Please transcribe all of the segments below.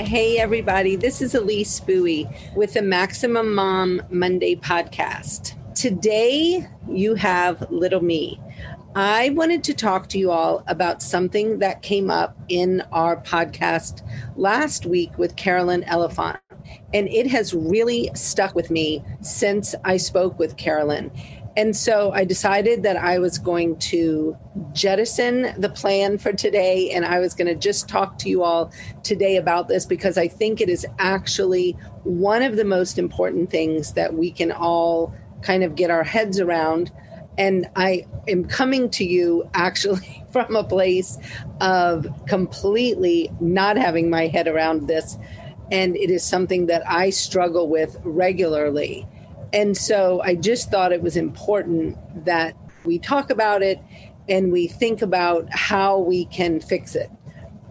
Hey, everybody. This is Elise Bowie with the Maximum Mom Monday podcast. Today, you have little me. I wanted to talk to you all about something that came up in our podcast last week with Carolyn Elephant. And it has really stuck with me since I spoke with Carolyn. And so I decided that I was going to jettison the plan for today, and I was going to just talk to you all today about this because I think it is actually one of the most important things that we can all kind of get our heads around. And I am coming to you actually from a place of completely not having my head around this. And it is something that I struggle with regularly. And so I just thought it was important that we talk about it and we think about how we can fix it.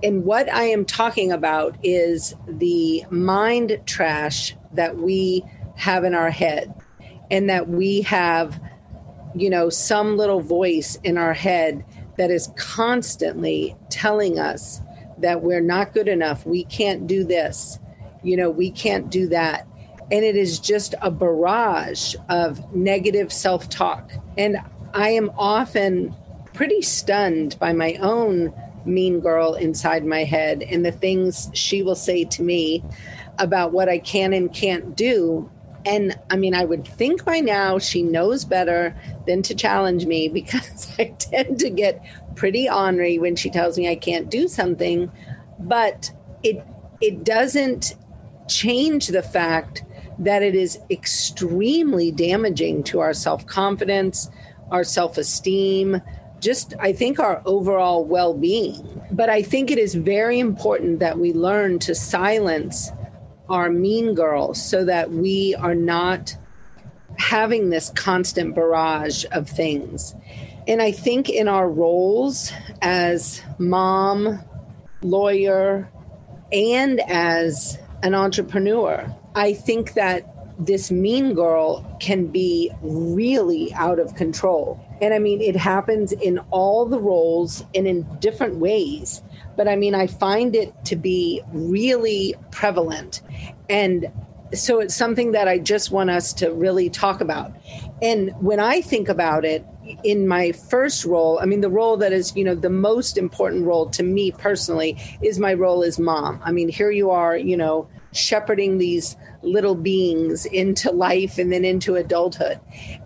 And what I am talking about is the mind trash that we have in our head, and that we have, you know, some little voice in our head that is constantly telling us that we're not good enough. We can't do this. You know, we can't do that. And it is just a barrage of negative self-talk. And I am often pretty stunned by my own mean girl inside my head and the things she will say to me about what I can and can't do. And I mean, I would think by now she knows better than to challenge me, because I tend to get pretty ornery when she tells me I can't do something. But it doesn't change the fact that it is extremely damaging to our self-confidence, our self-esteem, just I think our overall well-being. But I think it is very important that we learn to silence our mean girls so that we are not having this constant barrage of things. And I think in our roles as mom, lawyer, and as an entrepreneur, I think that this mean girl can be really out of control. And I mean, it happens in all the roles and in different ways. But I mean, I find it to be really prevalent. And so it's something that I just want us to really talk about. And when I think about it, in my first role, I mean, the role that is, you know, the most important role to me personally is my role as mom. I mean, here you are, you know, shepherding these little beings into life and then into adulthood.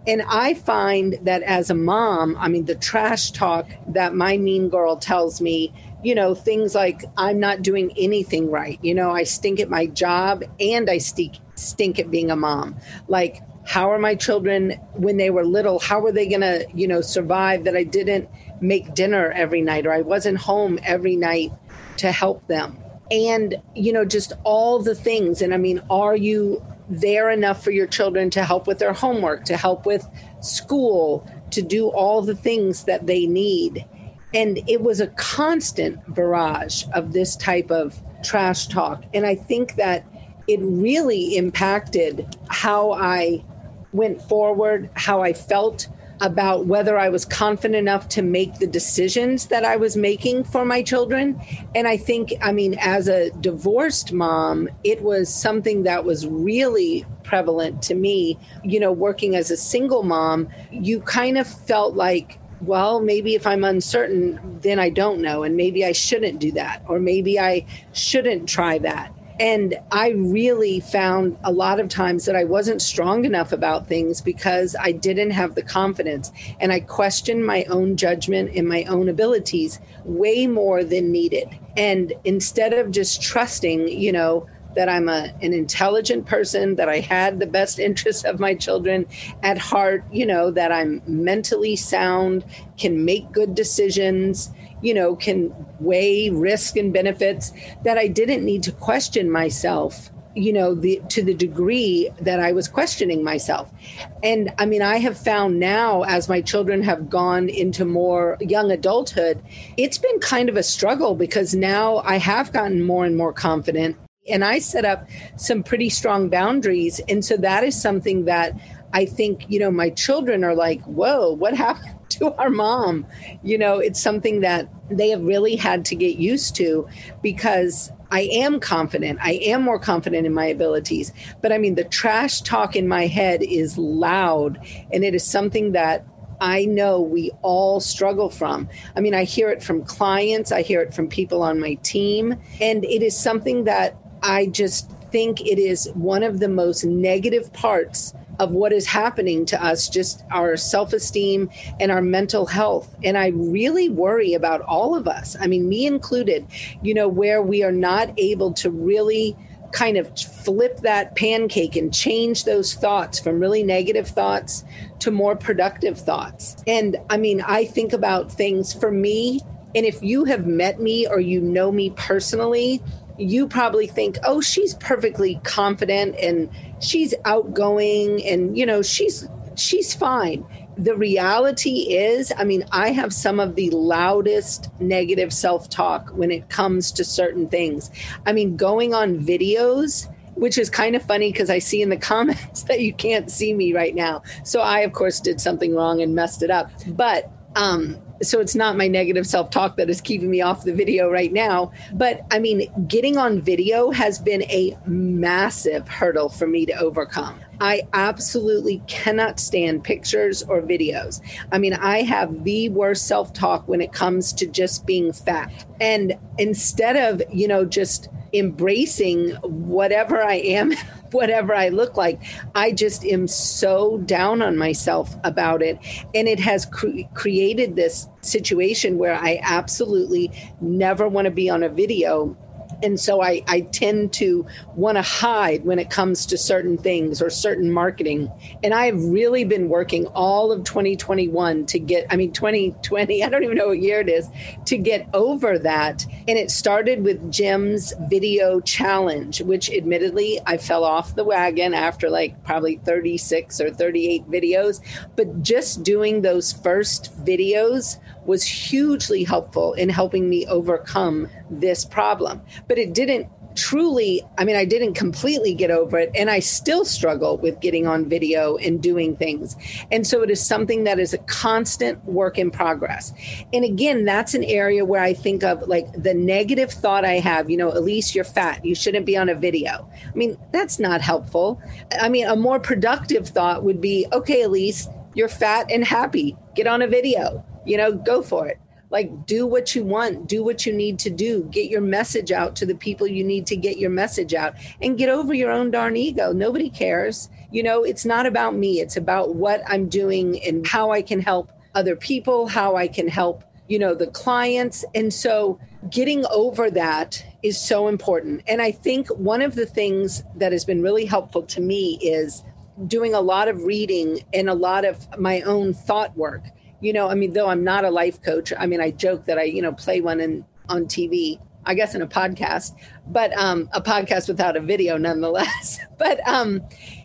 And I find that as a mom, I mean, the trash talk that my mean girl tells me, you know, things like I'm not doing anything right. You know, I stink at my job and I stink at being a mom. Like, how are my children when they were little? How are they going to, you know, survive that I didn't make dinner every night or I wasn't home every night to help them? And, you know, just all the things. And I mean, are you there enough for your children to help with their homework, to help with school, to do all the things that they need? And it was a constant barrage of this type of trash talk. And I think that it really impacted how I went forward, how I felt about whether I was confident enough to make the decisions that I was making for my children. And I think, I mean, as a divorced mom, it was something that was really prevalent to me. You know, working as a single mom, you kind of felt like, well, maybe if I'm uncertain, then I don't know. And maybe I shouldn't do that. Or maybe I shouldn't try that. And I really found a lot of times that I wasn't strong enough about things because I didn't have the confidence. And I questioned my own judgment and my own abilities way more than needed. And instead of just trusting, you know, that I'm an intelligent person, that I had the best interests of my children at heart, you know, that I'm mentally sound, can make good decisions, you know, can weigh risk and benefits, that I didn't need to question myself you know, to the degree that I was questioning myself. And I mean, I have found now, as my children have gone into more young adulthood, it's been kind of a struggle, because now I have gotten more and more confident, and I set up some pretty strong boundaries. And so that is something that I think, you know, my children are like, whoa, what happened to our mom? You know, it's something that they have really had to get used to, because I am confident. I am more confident in my abilities. But I mean, the trash talk in my head is loud, and it is something that I know we all struggle from. I mean, I hear it from clients. I hear it from people on my team. And it is something that I just think it is one of the most negative parts of what is happening to us, just our self-esteem and our mental health. And I really worry about all of us. I mean, me included, you know, where we are not able to really kind of flip that pancake and change those thoughts from really negative thoughts to more productive thoughts. And I mean, I think about things for me, and if you have met me or you know me personally, you probably think, oh, she's perfectly confident and she's outgoing and, you know, she's fine. The reality is, I mean, I have some of the loudest negative self-talk when it comes to certain things. I mean, going on videos, which is kind of funny because I see in the comments that you can't see me right now. So I, of course, did something wrong and messed it up. But so it's not my negative self-talk that is keeping me off the video right now. But I mean, getting on video has been a massive hurdle for me to overcome. I absolutely cannot stand pictures or videos. I mean, I have the worst self-talk when it comes to just being fat. And instead of, you know, just embracing whatever I am, whatever I look like, I just am so down on myself about it. And it has created this situation where I absolutely never want to be on a video. And so I tend to want to hide when it comes to certain things or certain marketing. And I've really been working all of 2021 to get, I mean, 2020, I don't even know what year it is, to get over that. And it started with Jim's video challenge, which admittedly I fell off the wagon after like probably 36 or 38 videos. But just doing those first videos was hugely helpful in helping me overcome this problem. But it didn't truly, I mean, I didn't completely get over it. And I still struggle with getting on video and doing things. And so it is something that is a constant work in progress. And again, that's an area where I think of like the negative thought I have, you know, Elise, you're fat. You shouldn't be on a video. I mean, that's not helpful. I mean, a more productive thought would be, okay, Elise, you're fat and happy. Get on a video. You know, go for it. Like, do what you want, do what you need to do, get your message out to the people you need to get your message out, and get over your own darn ego. Nobody cares. You know, it's not about me. It's about what I'm doing and how I can help other people, how I can help, you know, the clients. And so getting over that is so important. And I think one of the things that has been really helpful to me is doing a lot of reading and a lot of my own thought work. You know, I mean, though I'm not a life coach, I mean, I joke that I, you know, play one on TV, I guess in a podcast, but a podcast without a video nonetheless. But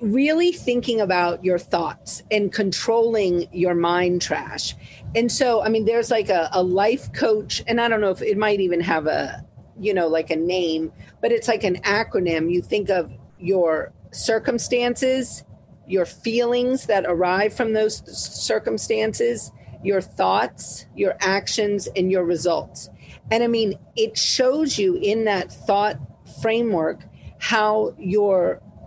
really thinking about your thoughts and controlling your mind trash. And so, I mean, there's like a life coach, and I don't know if it might even have a, you know, like a name, but it's like an acronym. You think of your circumstances, your feelings that arrive from those circumstances, your thoughts, your actions, and your results. And I mean, it shows you in that thought framework how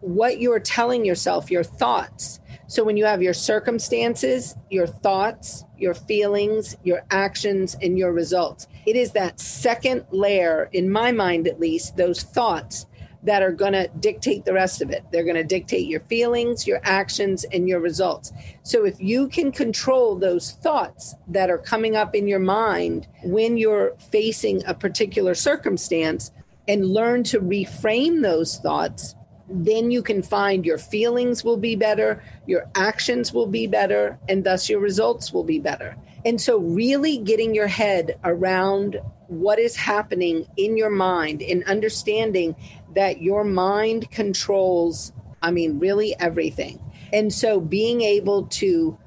what you're telling yourself, your thoughts. So when you have your circumstances, your thoughts, your feelings, your actions, and your results, it is that second layer, in my mind at least, those thoughts that are going to dictate the rest of it. They're going to dictate your feelings, your actions, and your results. So if you can control those thoughts that are coming up in your mind when you're facing a particular circumstance and learn to reframe those thoughts, then you can find your feelings will be better, your actions will be better, and thus your results will be better. And so really getting your head around what is happening in your mind and understanding that your mind controls, I mean, really everything. And so being able to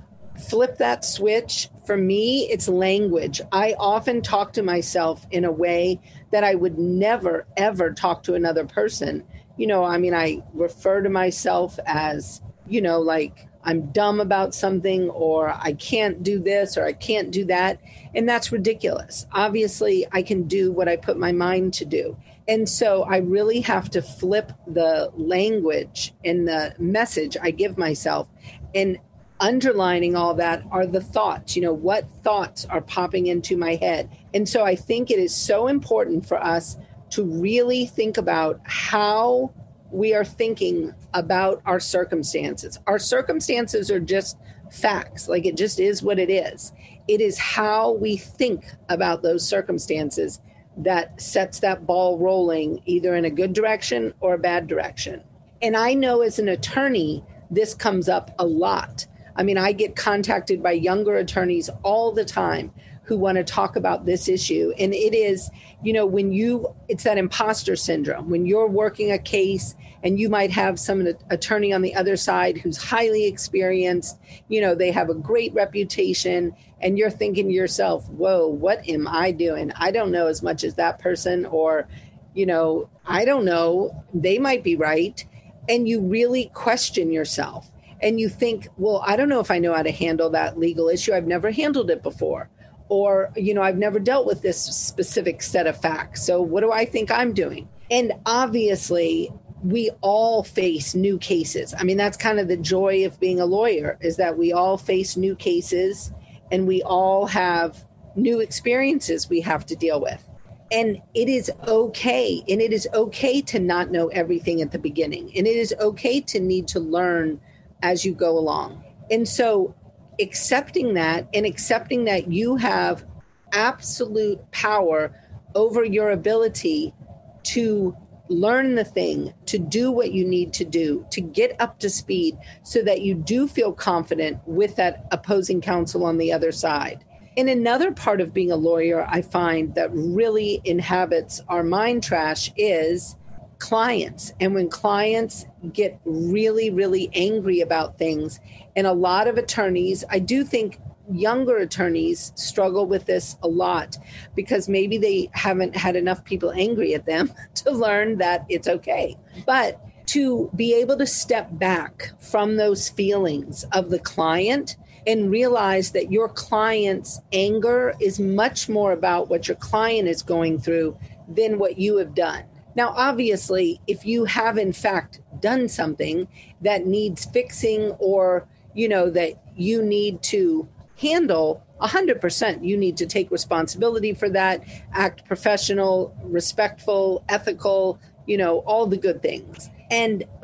flip that switch, for me, it's language. I often talk to myself in a way that I would never, ever talk to another person. You know, I mean, I refer to myself as, you know, like I'm dumb about something, or I can't do this, or I can't do that. And that's ridiculous. Obviously, I can do what I put my mind to do. And so I really have to flip the language and the message I give myself. And underlining all that are the thoughts, you know, what thoughts are popping into my head. And so I think it is so important for us to really think about how we are thinking about our circumstances. Our circumstances are just facts, like it just is what it is. It is how we think about those circumstances that sets that ball rolling either in a good direction or a bad direction. And I know as an attorney, this comes up a lot. I mean, I get contacted by younger attorneys all the time who want to talk about this issue. And it is, you know, when you, it's that imposter syndrome, when you're working a case and you might have some attorney on the other side who's highly experienced, you know, they have a great reputation, and you're thinking to yourself, whoa, what am I doing? I don't know as much as that person, or, you know, I don't know, they might be right. And you really question yourself. And you think, well, I don't know if I know how to handle that legal issue. I've never handled it before. Or, you know, I've never dealt with this specific set of facts. So what do I think I'm doing? And obviously, we all face new cases. I mean, that's kind of the joy of being a lawyer, is that we all face new cases and we all have new experiences we have to deal with. And it is okay. And it is okay to not know everything at the beginning. And it is okay to need to learn as you go along. And so accepting that, and accepting that you have absolute power over your ability to learn the thing, to do what you need to do, to get up to speed so that you do feel confident with that opposing counsel on the other side. And another part of being a lawyer I find that really inhabits our mind trash is clients. And when clients get really, really angry about things, and a lot of attorneys, I do think younger attorneys struggle with this a lot, because maybe they haven't had enough people angry at them to learn that it's okay. But to be able to step back from those feelings of the client and realize that your client's anger is much more about what your client is going through than what you have done. Now, obviously, if you have, in fact, done something that needs fixing, or, you know, that you need to handle 100%, you need to take responsibility for that, act professional, respectful, ethical, you know, all the good things.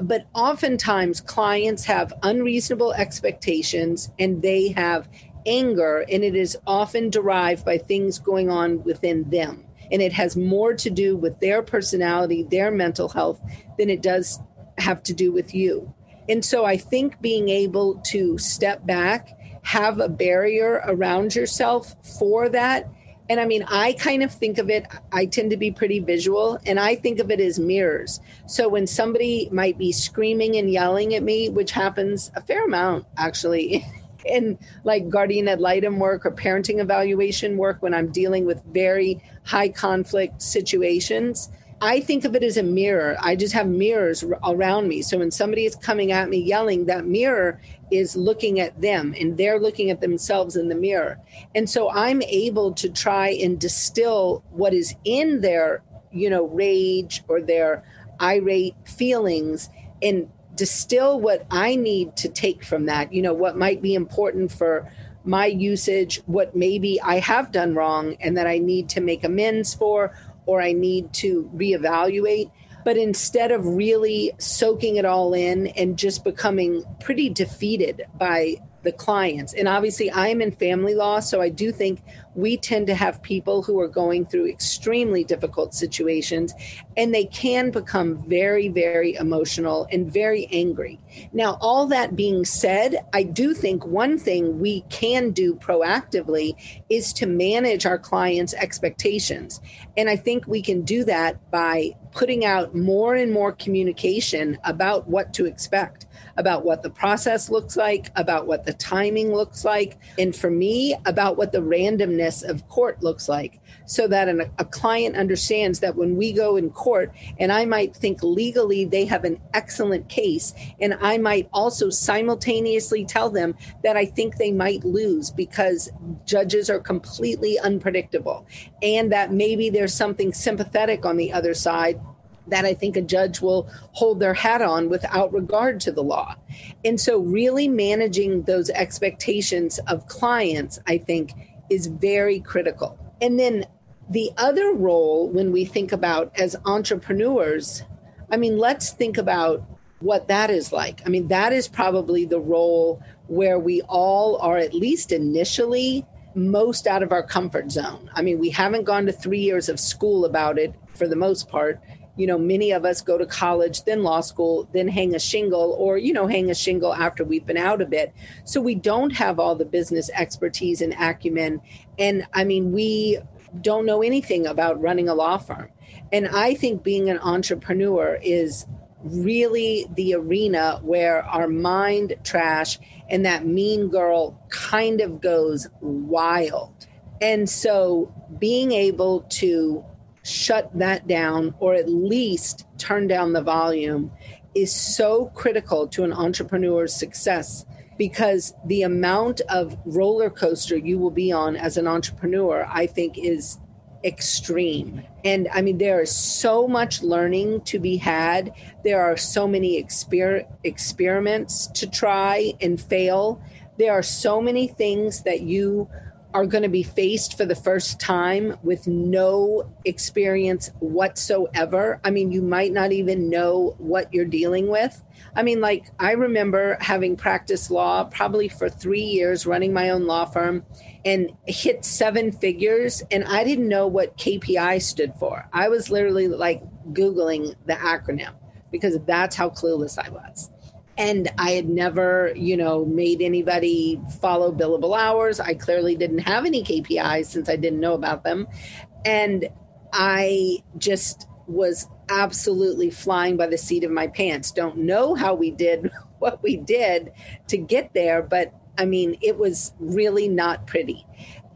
But oftentimes clients have unreasonable expectations and they have anger, and it is often derived by things going on within them. And it has more to do with their personality, their mental health, than it does have to do with you. And so I think being able to step back, have a barrier around yourself for that. And I mean, I kind of think of it, I tend to be pretty visual, and I think of it as mirrors. So when somebody might be screaming and yelling at me, which happens a fair amount, actually, in like guardian ad litem work or parenting evaluation work, when I'm dealing with very high conflict situations, I think of it as a mirror. I just have mirrors around me. So when somebody is coming at me yelling, that mirror is looking at them, and they're looking at themselves in the mirror. And so I'm able to try and distill what is in their, you know, rage or their irate feelings, and distill what I need to take from that, you know, what might be important for my usage, what maybe I have done wrong and that I need to make amends for, or I need to reevaluate. But instead of really soaking it all in and just becoming pretty defeated by the clients, and obviously I'm in family law, so I do think we tend to have people who are going through extremely difficult situations, and they can become very, very emotional and very angry. Now, all that being said, I do think one thing we can do proactively is to manage our clients' expectations. And I think we can do that by putting out more and more communication about what to expect, about what the process looks like, about what the timing looks like, and for me, about what the randomness of court looks like, so that a client understands that when we go in court, and I might think legally they have an excellent case, and I might also simultaneously tell them that I think they might lose because judges are completely unpredictable, and that maybe there's something sympathetic on the other side that I think a judge will hold their hat on without regard to the law. And so really managing those expectations of clients, I think, is very critical. And then the other role when we think about as entrepreneurs, I mean, let's think about what that is like. I mean, that is probably the role where we all are, at least initially, most out of our comfort zone. I mean, we haven't gone to 3 years of school about it for the most part. You know, many of us go to college, then law school, then hang a shingle, or, you know, hang a shingle after we've been out a bit. So we don't have all the business expertise and acumen. And I mean, we don't know anything about running a law firm. And I think being an entrepreneur is really the arena where our mind trash and that mean girl kind of goes wild. And so being able to shut that down, or at least turn down the volume, is so critical to an entrepreneur's success, because the amount of roller coaster you will be on as an entrepreneur, I think, is extreme. And I mean, there is so much learning to be had. There are so many experiments to try and fail. There are so many things that you are going to be faced for the first time with no experience whatsoever. I mean, you might not even know what you're dealing with. I mean, like, I remember having practiced law probably for 3 years, running my own law firm, and hit seven figures, and I didn't know what KPI stood for. I was literally like Googling the acronym, because that's how clueless I was. And I had never, you know, made anybody follow billable hours. I clearly didn't have any KPIs since I didn't know about them. And I just was absolutely flying by the seat of my pants. Don't know how we did what we did to get there, but I mean, it was really not pretty.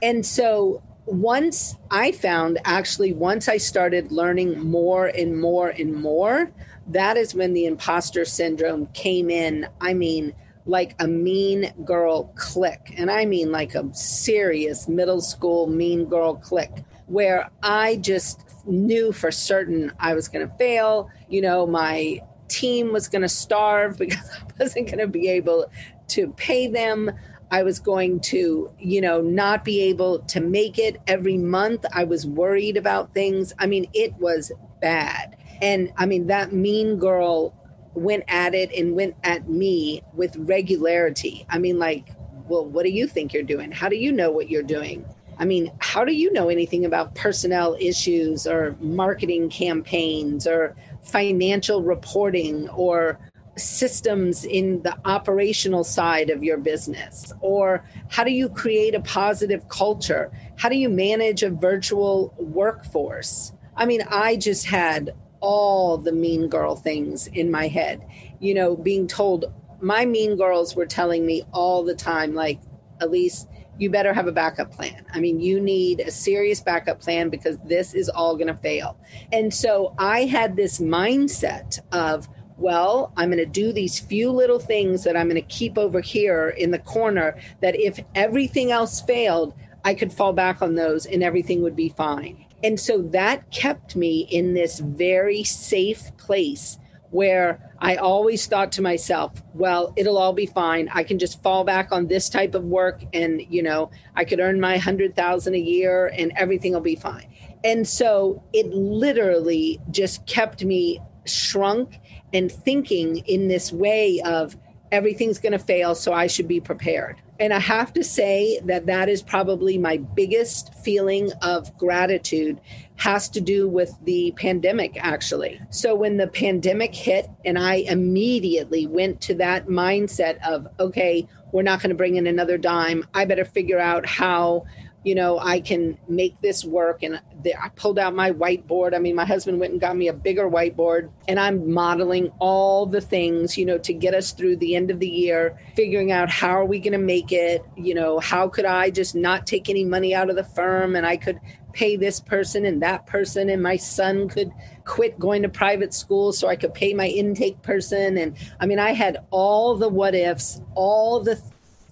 And so once I started learning more and more and more, that is when the imposter syndrome came in. I mean, like a mean girl click. And I mean, like a serious middle school mean girl click, where I just knew for certain I was going to fail. You know, my team was going to starve because I wasn't going to be able to pay them. I was going to, you know, not be able to make it every month. I was worried about things. I mean, it was bad. And I mean, that mean girl went at it and went at me with regularity. I mean, like, well, what do you think you're doing? How do you know what you're doing? I mean, how do you know anything about personnel issues or marketing campaigns or financial reporting or systems in the operational side of your business? Or how do you create a positive culture? How do you manage a virtual workforce? I mean, I just had all the mean girl things in my head, you know, being told. My mean girls were telling me all the time, like, Elise, you better have a backup plan. I mean, you need a serious backup plan because this is all going to fail. And so I had this mindset of, well, I'm going to do these few little things that I'm going to keep over here in the corner, that if everything else failed, I could fall back on those and everything would be fine. And so that kept me in this very safe place where I always thought to myself, well, it'll all be fine. I can just fall back on this type of work and, you know, I could earn my $100,000 a year and everything will be fine. And so it literally just kept me shrunk and thinking in this way of everything's going to fail, so I should be prepared. And I have to say that that is probably my biggest feeling of gratitude, has to do with the pandemic, actually. So when the pandemic hit and I immediately went to that mindset of, okay, we're not going to bring in another dime. I better figure out how, you know, I can make this work. And I pulled out my whiteboard. I mean, my husband went and got me a bigger whiteboard, and I'm modeling all the things, you know, to get us through the end of the year, figuring out how are we going to make it? You know, how could I just not take any money out of the firm, and I could pay this person and that person, and my son could quit going to private school so I could pay my intake person. And I mean, I had all the what ifs, all the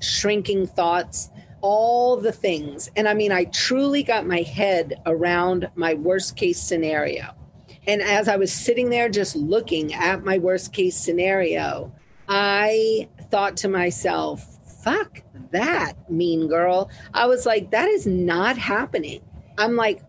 shrinking thoughts, all the things. And I mean, I truly got my head around my worst case scenario. And as I was sitting there just looking at my worst case scenario, I thought to myself, fuck that, mean girl. I was like, that is not happening. I'm like,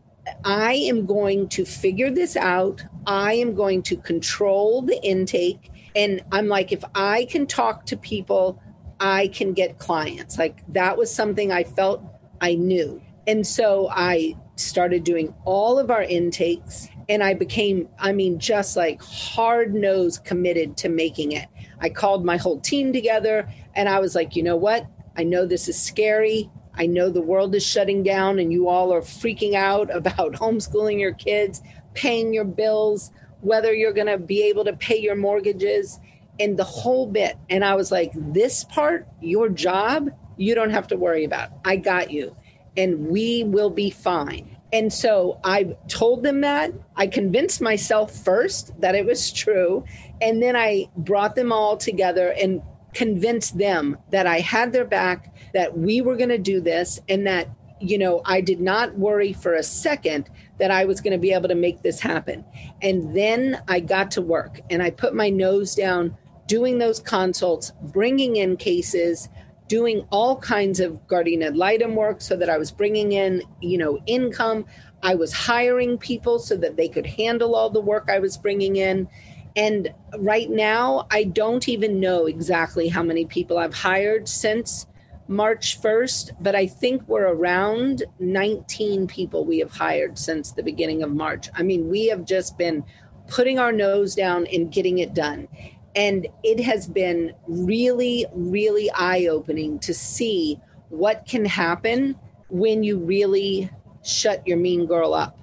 I am going to figure this out. I am going to control the intake. And I'm like, if I can talk to people, I can get clients. Like, that was something I felt I knew. And so I started doing all of our intakes, and I became, I mean, just like hard-nosed committed to making it. I called my whole team together, and I was like, you know what? I know this is scary. I know the world is shutting down and you all are freaking out about homeschooling your kids, paying your bills, whether you're going to be able to pay your mortgages, and the whole bit. And I was like, this part, your job, you don't have to worry about. I got you. And we will be fine. And so I told them that. I convinced myself first that it was true. And then I brought them all together and convinced them that I had their back, that we were going to do this, and that, you know, I did not worry for a second that I was going to be able to make this happen. And then I got to work, and I put my nose down doing those consults, bringing in cases, doing all kinds of guardian ad litem work so that I was bringing in, you know, income. I was hiring people so that they could handle all the work I was bringing in. And right now, I don't even know exactly how many people I've hired since March 1st, but I think we're around 19 people we have hired since the beginning of March. I mean, we have just been putting our nose down and getting it done. And it has been really, really eye-opening to see what can happen when you really shut your mean girl up.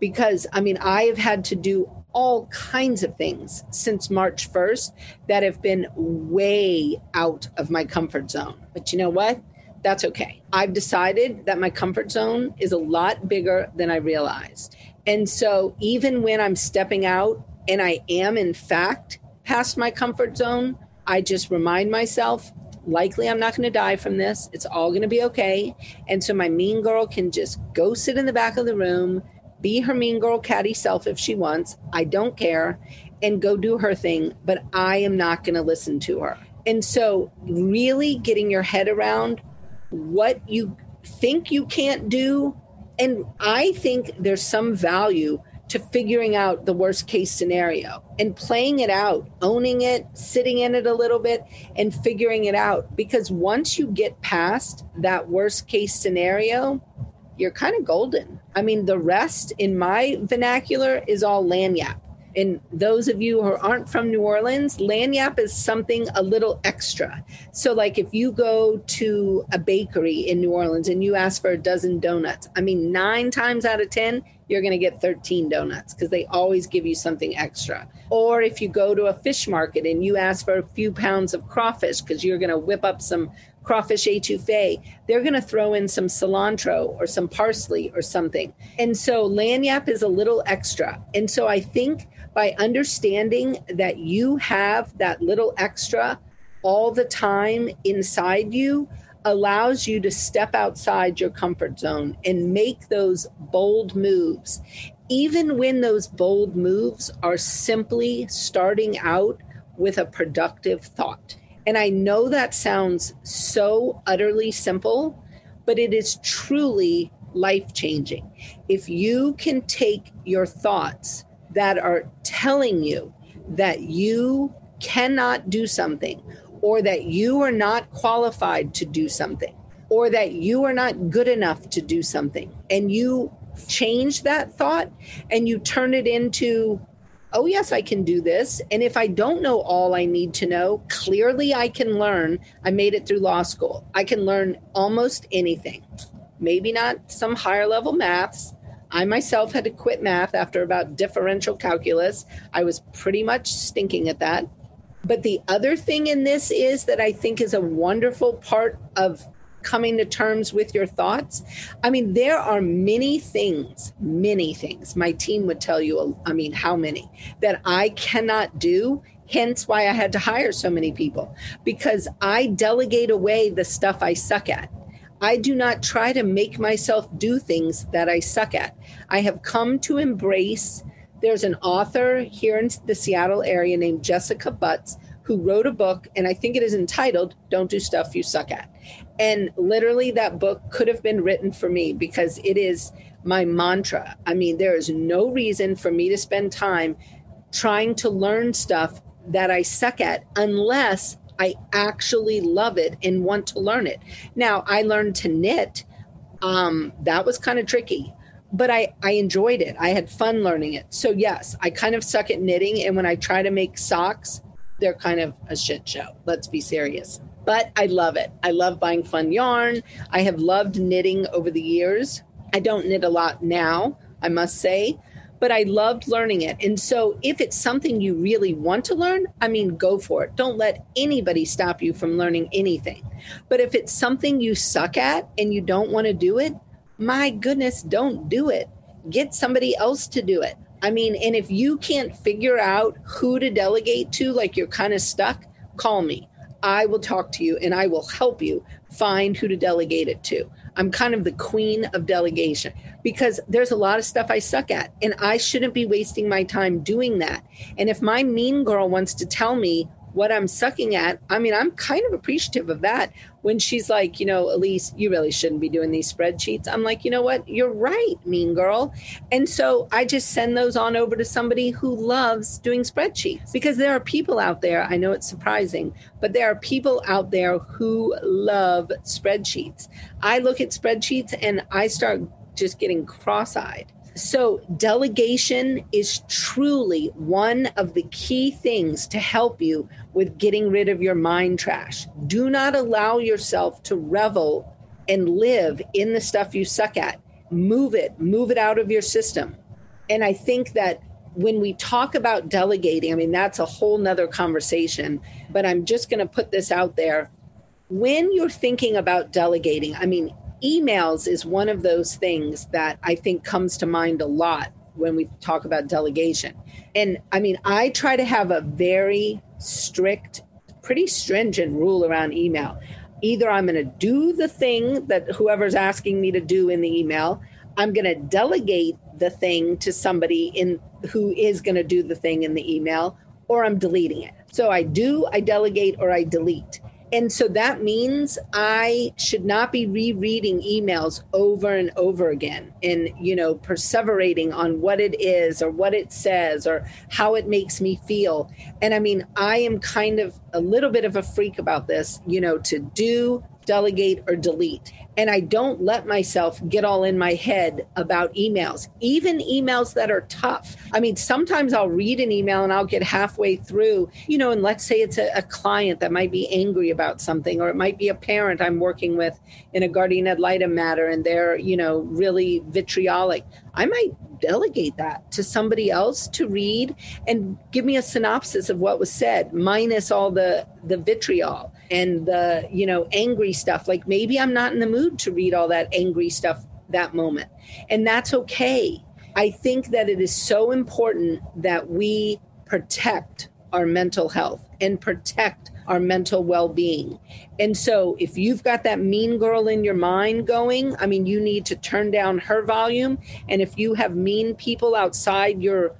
Because, I mean, I have had to do all kinds of things since March 1st that have been way out of my comfort zone. But you know what? That's okay. I've decided that my comfort zone is a lot bigger than I realized. And so even when I'm stepping out and I am in fact past my comfort zone, I just remind myself, likely I'm not going to die from this. It's all going to be okay. And so my mean girl can just go sit in the back of the room, be her mean girl catty self if she wants, I don't care, and go do her thing, but I am not going to listen to her. And so really getting your head around what you think you can't do. And I think there's some value to figuring out the worst case scenario and playing it out, owning it, sitting in it a little bit and figuring it out. Because once you get past that worst case scenario, you're kind of golden. I mean, the rest in my vernacular is all lagniappe. And those of you who aren't from New Orleans, lagniappe is something a little extra. So like if you go to a bakery in New Orleans and you ask for a dozen donuts, I mean, 9 times out of 10, you're going to get 13 donuts because they always give you something extra. Or if you go to a fish market and you ask for a few pounds of crawfish because you're going to whip up some crawfish étouffée, they're going to throw in some cilantro or some parsley or something. And so lagniappe is a little extra. And so I think by understanding that you have that little extra all the time inside you allows you to step outside your comfort zone and make those bold moves. Even when those bold moves are simply starting out with a productive thought. And I know that sounds so utterly simple, but it is truly life-changing. If you can take your thoughts that are telling you that you cannot do something or that you are not qualified to do something, or that you are not good enough to do something. And you change that thought and you turn it into, oh, yes, I can do this. And if I don't know all I need to know, clearly I can learn. I made it through law school. I can learn almost anything. Maybe not some higher level maths. I myself had to quit math after about differential calculus. I was pretty much stinking at that. But the other thing in this is that I think is a wonderful part of coming to terms with your thoughts. I mean, there are many things. My team would tell you, I mean, how many that I cannot do. Hence why I had to hire so many people, because I delegate away the stuff I suck at. I do not try to make myself do things that I suck at. I have come to embrace. There's an author here in the Seattle area named Jessica Butts who wrote a book, and I think it is entitled, Don't Do Stuff You Suck At. And literally that book could have been written for me because it is my mantra. I mean, there is no reason for me to spend time trying to learn stuff that I suck at unless I actually love it and want to learn it. Now, I learned to knit. That was kind of tricky, but I enjoyed it. I had fun learning it. So yes, I kind of suck at knitting. And when I try to make socks, they're kind of a shit show. Let's be serious. But I love it. I love buying fun yarn. I have loved knitting over the years. I don't knit a lot now, I must say, but I loved learning it. And so if it's something you really want to learn, I mean, go for it. Don't let anybody stop you from learning anything. But if it's something you suck at and you don't want to do it, my goodness, don't do it. Get somebody else to do it. I mean, and if you can't figure out who to delegate to, like you're kind of stuck, call me. I will talk to you and I will help you find who to delegate it to. I'm kind of the queen of delegation because there's a lot of stuff I suck at and I shouldn't be wasting my time doing that. And if my mean girl wants to tell me what I'm sucking at, I mean, I'm kind of appreciative of that. When she's like, you know, Elise, you really shouldn't be doing these spreadsheets. I'm like, you know what? You're right, mean girl. And so I just send those on over to somebody who loves doing spreadsheets because there are people out there. I know it's surprising, but there are people out there who love spreadsheets. I look at spreadsheets and I start just getting cross-eyed. So delegation is truly one of the key things to help you with getting rid of your mind trash. Do not allow yourself to revel and live in the stuff you suck at. Move it out of your system. And I think that when we talk about delegating, I mean, that's a whole nother conversation, but I'm just going to put this out there. When you're thinking about delegating, I mean, emails is one of those things that I think comes to mind a lot when we talk about delegation. And I mean, I try to have a very strict, pretty stringent rule around email. Either I'm going to do the thing that whoever's asking me to do in the email, I'm going to delegate the thing to somebody in who is going to do the thing in the email, or I'm deleting it. So I do, I delegate, or I delete. And so that means I should not be rereading emails over and over again and, you know, perseverating on what it is or what it says or how it makes me feel. And I mean, I am kind of a little bit of a freak about this, you know, to do, delegate, or delete. And I don't let myself get all in my head about emails, even emails that are tough. I mean, sometimes I'll read an email and I'll get halfway through, you know, and let's say it's a client that might be angry about something, or it might be a parent I'm working with in a guardian ad litem matter, and they're, you know, really vitriolic. I might delegate that to somebody else to read and give me a synopsis of what was said, minus all the vitriol and the, you know, angry stuff. Like maybe I'm not in the mood to read all that angry stuff that moment. And that's okay. I think that it is so important that we protect our mental health and protect our mental well-being. And so if you've got that mean girl in your mind going, I mean, you need to turn down her volume. And if you have mean people outside your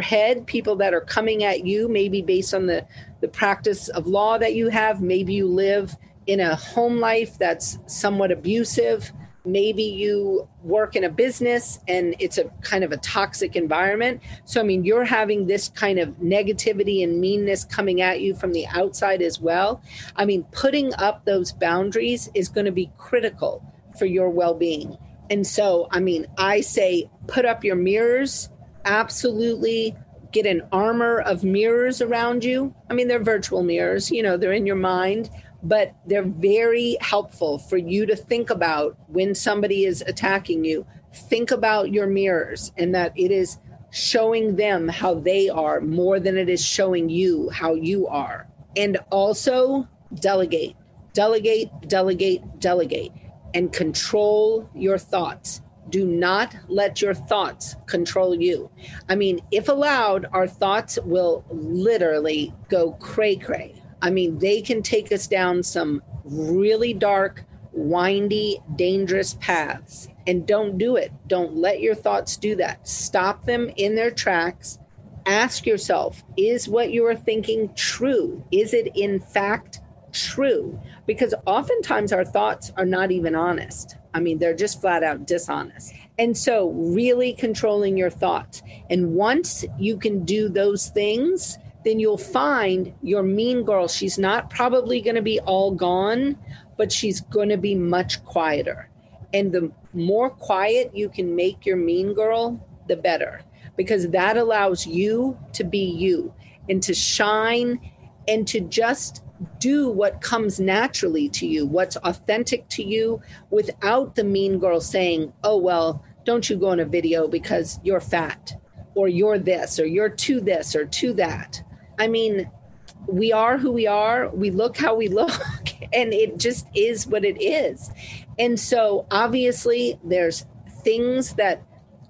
head, people that are coming at you, maybe based on the practice of law that you have, maybe you live in a home life that's somewhat abusive, Maybe you work in a business and it's a kind of a toxic environment. So, I mean, you're having this kind of negativity and meanness coming at you from the outside as well. I mean, putting up those boundaries is going to be critical for your well-being. And so, I mean, I say put up your mirrors, absolutely. Get an armor of mirrors around you. I mean, they're virtual mirrors, you know, they're in your mind, but they're very helpful for you to think about when somebody is attacking you. Think about your mirrors and that it is showing them how they are more than it is showing you how you are. And also delegate, delegate, delegate, delegate, and control your thoughts. Do not let your thoughts control you. I mean, if allowed, our thoughts will literally go cray-cray. I mean, they can take us down some really dark, windy, dangerous paths. And don't do it. Don't let your thoughts do that. Stop them in their tracks. Ask yourself, is what you are thinking true? Is it in fact true? Because oftentimes our thoughts are not even honest. I mean, they're just flat out dishonest. And so really controlling your thoughts. And once you can do those things, then you'll find your mean girl. She's not probably going to be all gone, but she's going to be much quieter. And the more quiet you can make your mean girl, the better, because that allows you to be you and to shine and to just do what comes naturally to you, what's authentic to you, without the mean girl saying, oh, well, don't you go on a video because you're fat or you're this or you're too this or too that. I mean, we are who we are. We look how we look and it just is what it is. And so obviously there's things that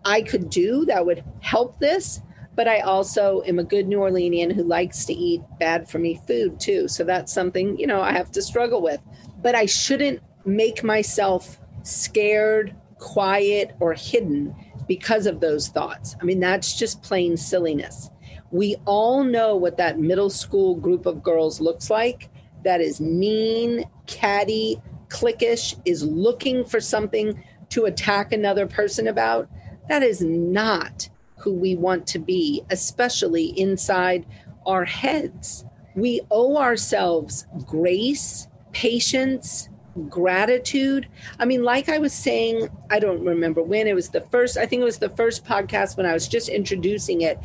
I could do that would help this. But I also am a good New Orleanian who likes to eat bad for me food too. So that's something, you know, I have to struggle with. But I shouldn't make myself scared, quiet, or hidden because of those thoughts. I mean, that's just plain silliness. We all know what that middle school group of girls looks like. That is mean, catty, cliquish, is looking for something to attack another person about. That is not who we want to be, especially inside our heads. We owe ourselves grace, patience, gratitude. I mean, like I was saying, I don't remember when it was the first podcast when I was just introducing it.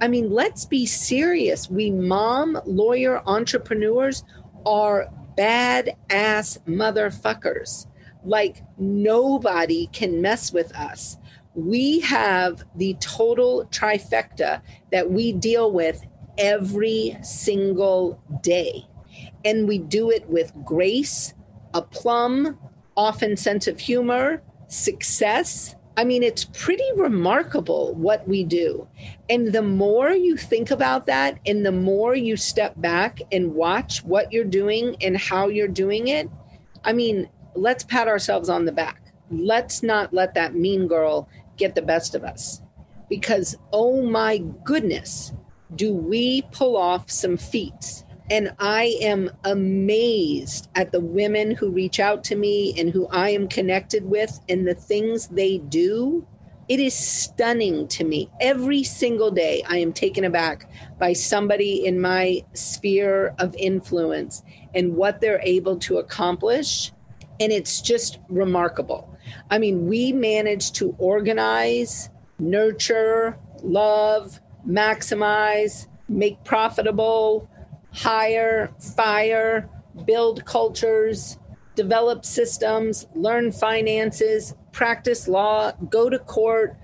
I mean, let's be serious. We mom, lawyer, entrepreneurs are badass motherfuckers. Like nobody can mess with us. We have the total trifecta that we deal with every single day. And we do it with grace, aplomb, often sense of humor, success. I mean, it's pretty remarkable what we do. And the more you think about that and the more you step back and watch what you're doing and how you're doing it, I mean, let's pat ourselves on the back. Let's not let that mean girl get the best of us, because, oh my goodness, do we pull off some feats. And I am amazed at the women who reach out to me and who I am connected with and the things they do. It is stunning to me. Every single day, I am taken aback by somebody in my sphere of influence and what they're able to accomplish. And it's just remarkable. I mean, we manage to organize, nurture, love, maximize, make profitable, hire, fire, build cultures, develop systems, learn finances, practice law, go to court,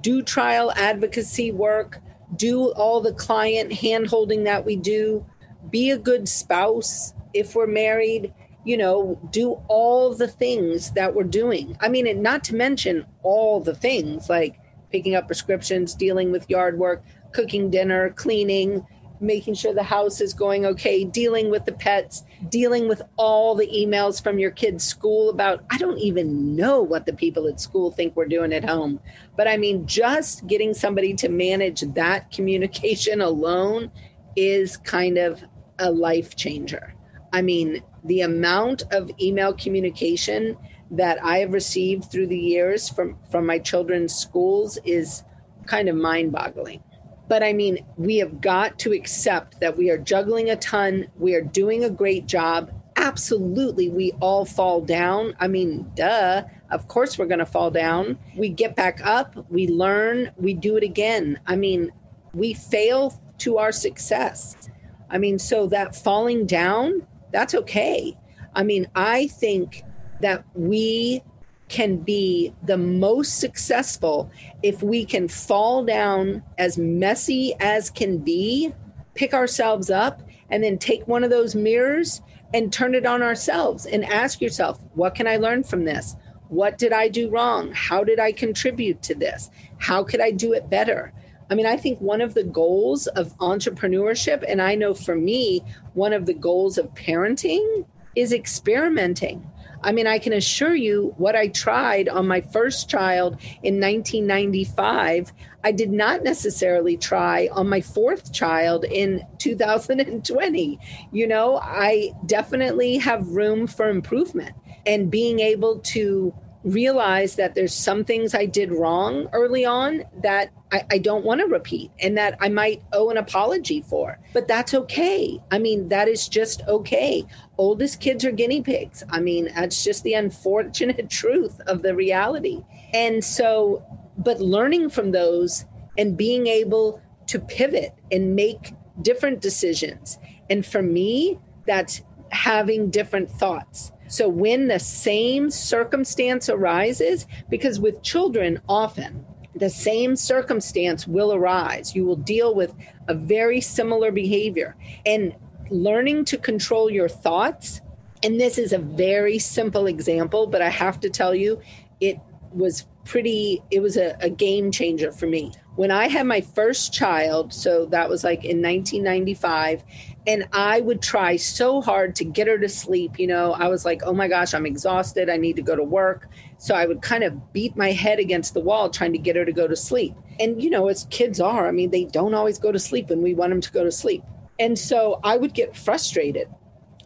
do trial advocacy work, do all the client hand-holding that we do, be a good spouse if we're married, you know, do all the things that we're doing. I mean, and not to mention all the things like picking up prescriptions, dealing with yard work, cooking dinner, cleaning, making sure the house is going okay, dealing with the pets, dealing with all the emails from your kids' school about, I don't even know what the people at school think we're doing at home. But I mean, just getting somebody to manage that communication alone is kind of a life changer. I mean, the amount of email communication that I have received through the years from my children's schools is kind of mind-boggling. But I mean, we have got to accept that we are juggling a ton. We are doing a great job. Absolutely, we all fall down. I mean, duh, of course we're going to fall down. We get back up, we learn, we do it again. I mean, we fail to our success. I mean, so that falling down, that's okay. I mean, I think that we can be the most successful if we can fall down as messy as can be, pick ourselves up, and then take one of those mirrors and turn it on ourselves and ask yourself, what can I learn from this? What did I do wrong? How did I contribute to this? How could I do it better? I mean, I think one of the goals of entrepreneurship, and I know for me, one of the goals of parenting is experimenting. I mean, I can assure you what I tried on my first child in 1995, I did not necessarily try on my fourth child in 2020. You know, I definitely have room for improvement, and being able to realize that there's some things I did wrong early on that I don't want to repeat and that I might owe an apology for, but that's okay. I mean, that is just okay. Oldest kids are guinea pigs. I mean, that's just the unfortunate truth of the reality. And so, but learning from those and being able to pivot and make different decisions. And for me, that's having different thoughts. So when the same circumstance arises, because with children, often the same circumstance will arise. You will deal with a very similar behavior, and learning to control your thoughts. And this is a very simple example, but I have to tell you, it was a game changer for me. When I had my first child, so that was like in 1995, and I would try so hard to get her to sleep. You know, I was like, oh my gosh, I'm exhausted. I need to go to work. So I would kind of beat my head against the wall trying to get her to go to sleep. And, you know, as kids are, I mean, they don't always go to sleep when we want them to go to sleep. And so I would get frustrated.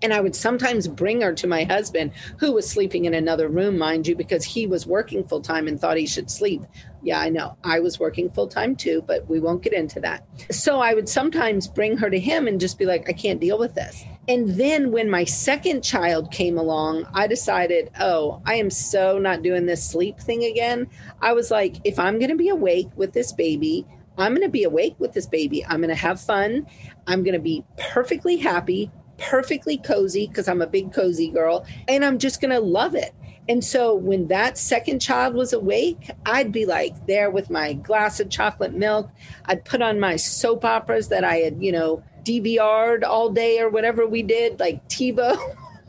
And I would sometimes bring her to my husband, who was sleeping in another room, mind you, because he was working full time and thought he should sleep. Yeah, I know. I was working full time too, but we won't get into that. So I would sometimes bring her to him and just be like, I can't deal with this. And then when my second child came along, I decided, oh, I am so not doing this sleep thing again. I was like, if I'm going to be awake with this baby, I'm going to be awake with this baby. I'm going to have fun. I'm going to be perfectly happy, perfectly cozy, because I'm a big cozy girl, and I'm just going to love it. And so when that second child was awake, I'd be like there with my glass of chocolate milk. I'd put on my soap operas that I had, you know, DVR'd all day or whatever we did, like TiVo.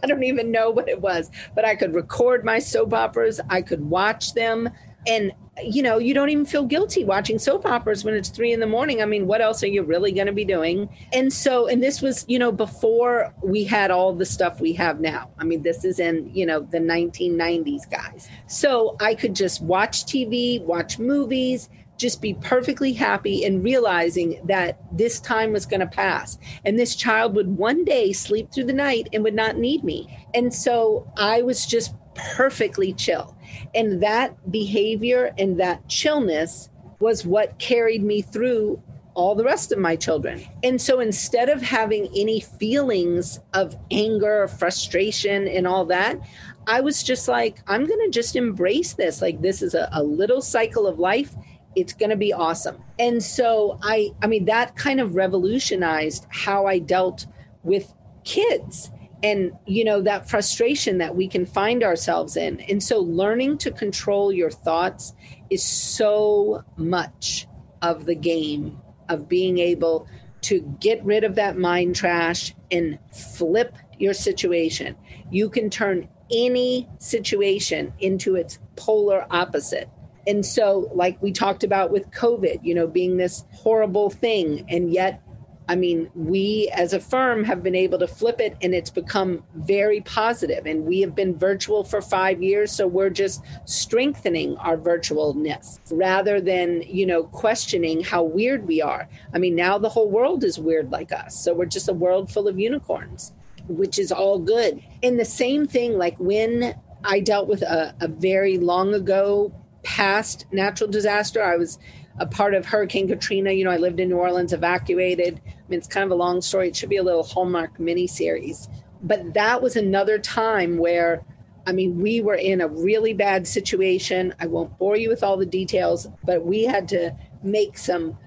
I don't even know what it was, but I could record my soap operas. I could watch them. And, you know, you don't even feel guilty watching soap operas when it's 3 a.m. I mean, what else are you really going to be doing? And so, and this was, you know, before we had all the stuff we have now. I mean, this is in, you know, the 1990s, guys. So I could just watch TV, watch movies, just be perfectly happy and realizing that this time was going to pass. And this child would one day sleep through the night and would not need me. And so I was just perfectly chill. And that behavior and that chillness was what carried me through all the rest of my children. And so instead of having any feelings of anger, frustration, and all that, I was just like, I'm going to just embrace this. Like, this is a little cycle of life. It's going to be awesome. And so I mean, that kind of revolutionized how I dealt with kids. And, you know, that frustration that we can find ourselves in. And so learning to control your thoughts is so much of the game of being able to get rid of that mind trash and flip your situation. You can turn any situation into its polar opposite. And so, like we talked about with COVID, you know, being this horrible thing, and yet, I mean, we as a firm have been able to flip it, and it's become very positive. And we have been virtual for 5 years. So we're just strengthening our virtualness rather than, you know, questioning how weird we are. I mean, now the whole world is weird like us. So we're just a world full of unicorns, which is all good. And the same thing, like when I dealt with a very long ago past natural disaster. I was a part of Hurricane Katrina. You know, I lived in New Orleans, evacuated. I mean, it's kind of a long story. It should be a little Hallmark miniseries. But that was another time where, I mean, we were in a really bad situation. I won't bore you with all the details, but we had to make some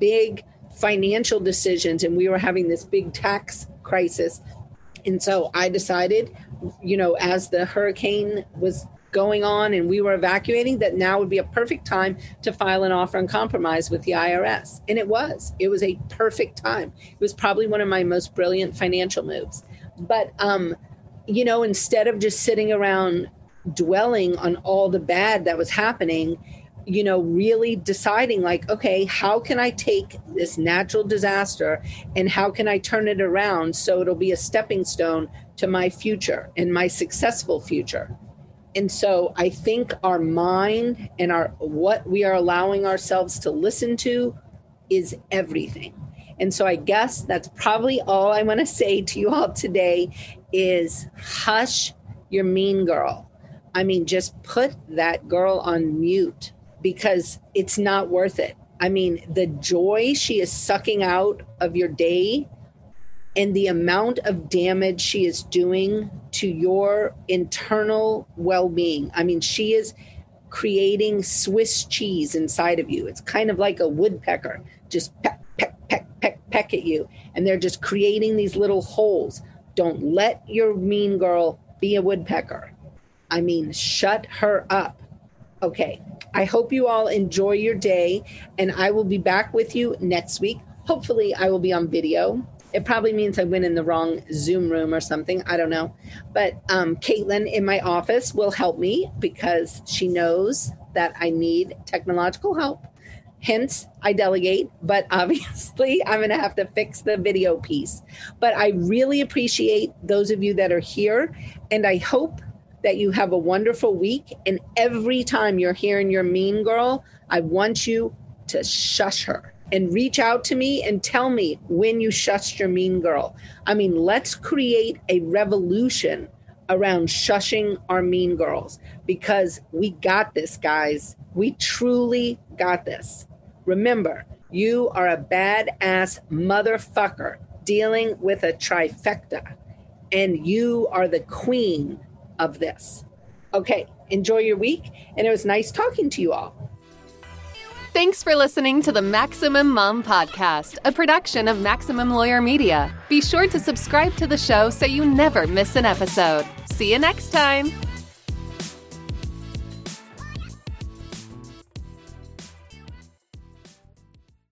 big financial decisions, and we were having this big tax crisis. And so I decided, you know, as the hurricane was going on and we were evacuating, that now would be a perfect time to file an offer and compromise with the IRS. And it was a perfect time. It was probably one of my most brilliant financial moves. But, you know, instead of just sitting around dwelling on all the bad that was happening, you know, really deciding like, okay, how can I take this natural disaster and how can I turn it around so it'll be a stepping stone to my future and my successful future? And so I think our mind and what we are allowing ourselves to listen to is everything. And so I guess that's probably all I want to say to you all today is hush your mean girl. I mean, just put that girl on mute because it's not worth it. I mean, the joy she is sucking out of your day and the amount of damage she is doing to your internal well-being. I mean, she is creating Swiss cheese inside of you. It's kind of like a woodpecker, just peck, peck, peck, peck, peck at you. And they're just creating these little holes. Don't let your mean girl be a woodpecker. I mean, shut her up. Okay. I hope you all enjoy your day, and I will be back with you next week. Hopefully I will be on video. It probably means I went in the wrong Zoom room or something. I don't know. But Caitlin in my office will help me because she knows that I need technological help. Hence, I delegate, but obviously I'm going to have to fix the video piece. But I really appreciate those of you that are here, and I hope that you have a wonderful week. And every time you're hearing your mean girl, I want you to shush her and reach out to me and tell me when you shushed your mean girl. I mean, let's create a revolution around shushing our mean girls because we got this, guys. We truly got this. Remember, you are a badass motherfucker dealing with a trifecta, and you are the queen of this. Okay, enjoy your week, and it was nice talking to you all. Thanks for listening to the Maximum Mom Podcast, a production of Maximum Lawyer Media. Be sure to subscribe to the show so you never miss an episode. See you next time.